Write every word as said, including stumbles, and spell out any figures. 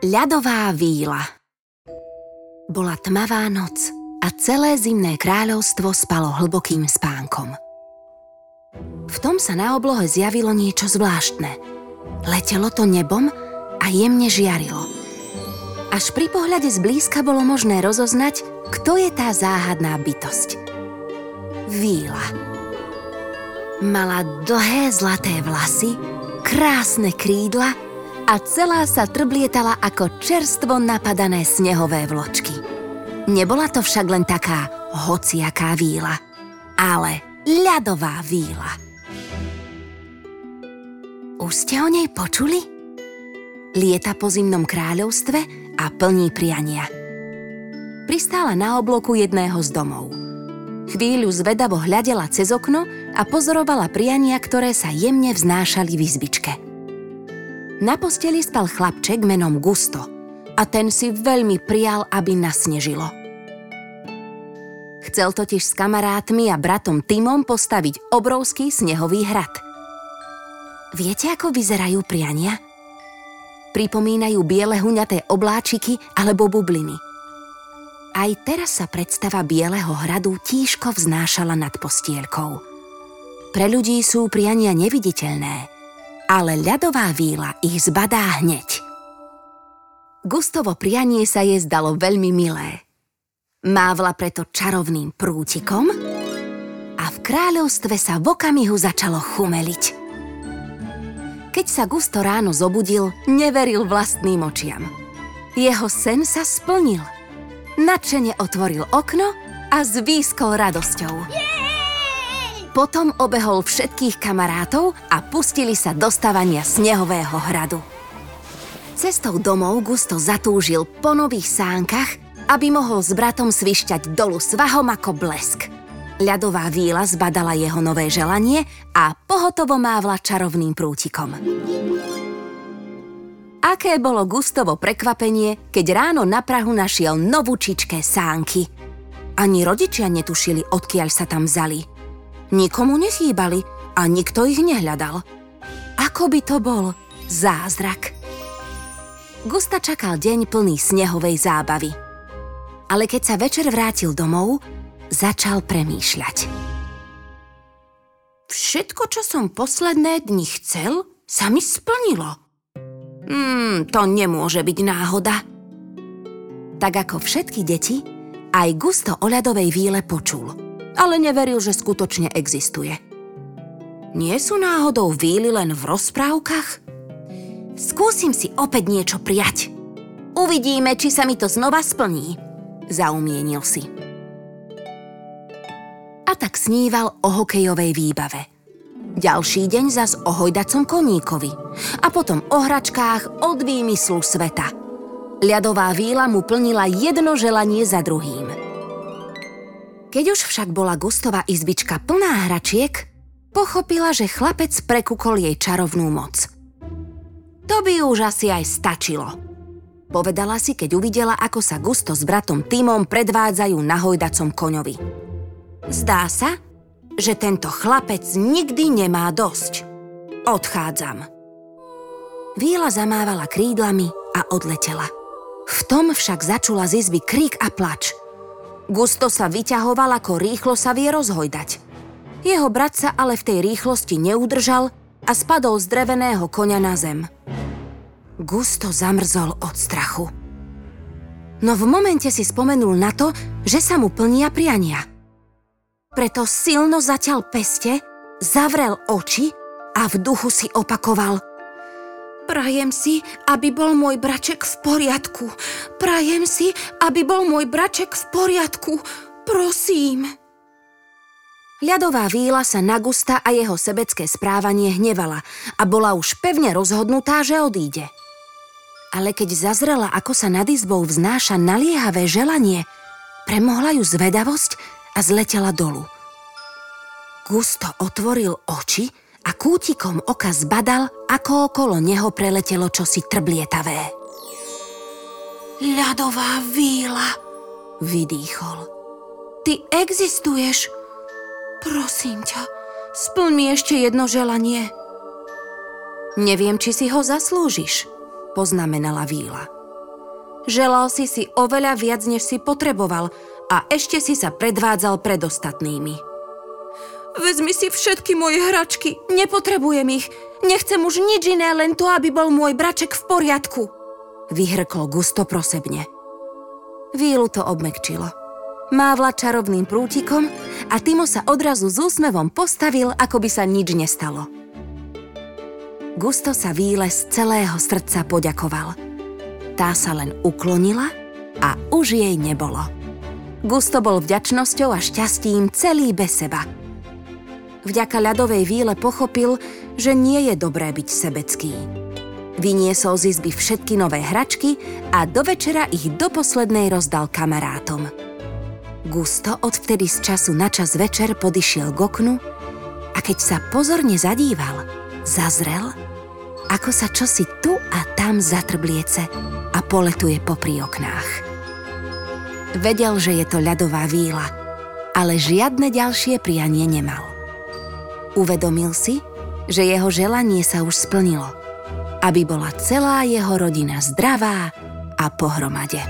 Ľadová víla. Bola tmavá noc a celé zimné kráľovstvo spalo hlbokým spánkom. V tom sa na oblohe zjavilo niečo zvláštne. Letelo to nebom a jemne žiarilo. Až pri pohľade zblízka bolo možné rozoznať, kto je tá záhadná bytosť. Víla. Mala dlhé zlaté vlasy, krásne krídla a celá sa trblietala ako čerstvo napadané snehové vločky. Nebola to však len taká hociaká víla, ale ľadová víla. Už ste o nej počuli? Lieta po zimnom kráľovstve a plní priania. Pristála na obloku jedného z domov. Chvíľu zvedavo hľadela cez okno a pozorovala priania, ktoré sa jemne vznášali v izbičke. Na posteli spal chlapček menom Gusto a ten si veľmi prial, aby nasnežilo. Chcel totiž s kamarátmi a bratom Timom postaviť obrovský snehový hrad. Viete, ako vyzerajú priania? Pripomínajú biele huňaté obláčiky alebo bubliny. Aj teraz sa predstava bieleho hradu tížko vznášala nad postielkou. Pre ľudí sú priania neviditeľné, ale ľadová víla ich zbadá hneď. Gustovo prianie sa jej zdalo veľmi milé. Mávla preto čarovným prútikom a v kráľovstve sa v okamihu začalo chumeliť. Keď sa Gusto ráno zobudil, neveril vlastným očiam. Jeho sen sa splnil. Nadšene otvoril okno a zvískol radosťou. Yeah! Potom obehol všetkých kamarátov a pustili sa do stavania snehového hradu. Cestou domov Gusto zatúžil po nových sánkach, aby mohol s bratom svišťať dolu svahom ako blesk. Ľadová víla zbadala jeho nové želanie a pohotovo mávla čarovným prútikom. Aké bolo Gustovo prekvapenie, keď ráno na prahu našiel novúčičké sánky. Ani rodičia netušili, odkiaľ sa tam vzali. Nikomu nechýbali a nikto ich nehľadal. Ako by to bol zázrak. Gusta čakal deň plný snehovej zábavy. Ale keď sa večer vrátil domov, začal premýšľať. Všetko, čo som posledné dni chcel, sa mi splnilo. Hmm, to nemôže byť náhoda. Tak ako všetky deti, aj Gusto o ľadovej víle počul, ale neveril, že skutočne existuje. Nie sú náhodou víly len v rozprávkach? Skúsim si opäť niečo prijať. Uvidíme, či sa mi to znova splní, zaumienil si. A tak sníval o hokejovej výbave. Ďalší deň zas o hojdacom koníkovi a potom o hračkách od výmyslu sveta. Ľadová víla mu plnila jedno želanie za druhým. Keď už však bola Gustova izbička plná hračiek, pochopila, že chlapec prekúkol jej čarovnú moc. To by už asi aj stačilo, povedala si, keď uvidela, ako sa Gusto s bratom Timom predvádzajú na hojdacom koňovi. Zdá sa, že tento chlapec nikdy nemá dosť. Odchádzam. Víla zamávala krídlami a odletela. V tom však začula z izby krík a plač. Gusto sa vyťahoval, ako rýchlo sa vie rozhojdať. Jeho brat sa ale v tej rýchlosti neudržal a spadol z dreveného koňa na zem. Gusto zamrzol od strachu. No v momente si spomenul na to, že sa mu plnia priania. Preto silno zatiaľ peste, zavrel oči a v duchu si opakoval: Prajem si, aby bol môj braček v poriadku. Prajem si, aby bol môj braček v poriadku. Prosím. Ľadová víla sa na Gusta a jeho sebecké správanie hnevala a bola už pevne rozhodnutá, že odíde. Ale keď zazrela, ako sa nad izbou vznáša naliehavé želanie, premohla ju zvedavosť a zletela dolu. Gusto otvoril oči a kútikom oka zbadal, ako okolo neho preletelo čosi trblietavé. Ľadová víla, vydýchol. Ty existuješ? Prosím ťa, Splň mi ešte jedno želanie. Neviem, či si ho zaslúžiš, poznamenala víla. Želal si si oveľa viac, než si potreboval a ešte si sa predvádzal pred ostatnými. Vezmi si všetky moje hračky, nepotrebujem ich. Nechcem už nič iné, len to, aby bol môj braček v poriadku. Vyhrkol Gusto prosebne. Vílu to obmekčilo. Mávla čarovným prútikom a Timo sa odrazu s úsmevom postavil, ako by sa nič nestalo. Gusto sa Víle z celého srdca poďakoval. Tá sa len uklonila a už jej nebolo. Gusto bol vďačnosťou a šťastím celý bez seba. Vďaka ľadovej víle pochopil, že nie je dobré byť sebecký. Vyniesol z izby všetky nové hračky a do večera ich do poslednej rozdal kamarátom. Gusto odvtedy z času na čas večer podišiel k oknu a keď sa pozorne zadíval, zazrel, ako sa čosi tu a tam zatrbliece a poletuje popri oknách. Vedel, že je to ľadová víla, ale žiadne ďalšie prianie nemal. Uvedomil si, že jeho želanie sa už splnilo, aby bola celá jeho rodina zdravá a pohromade.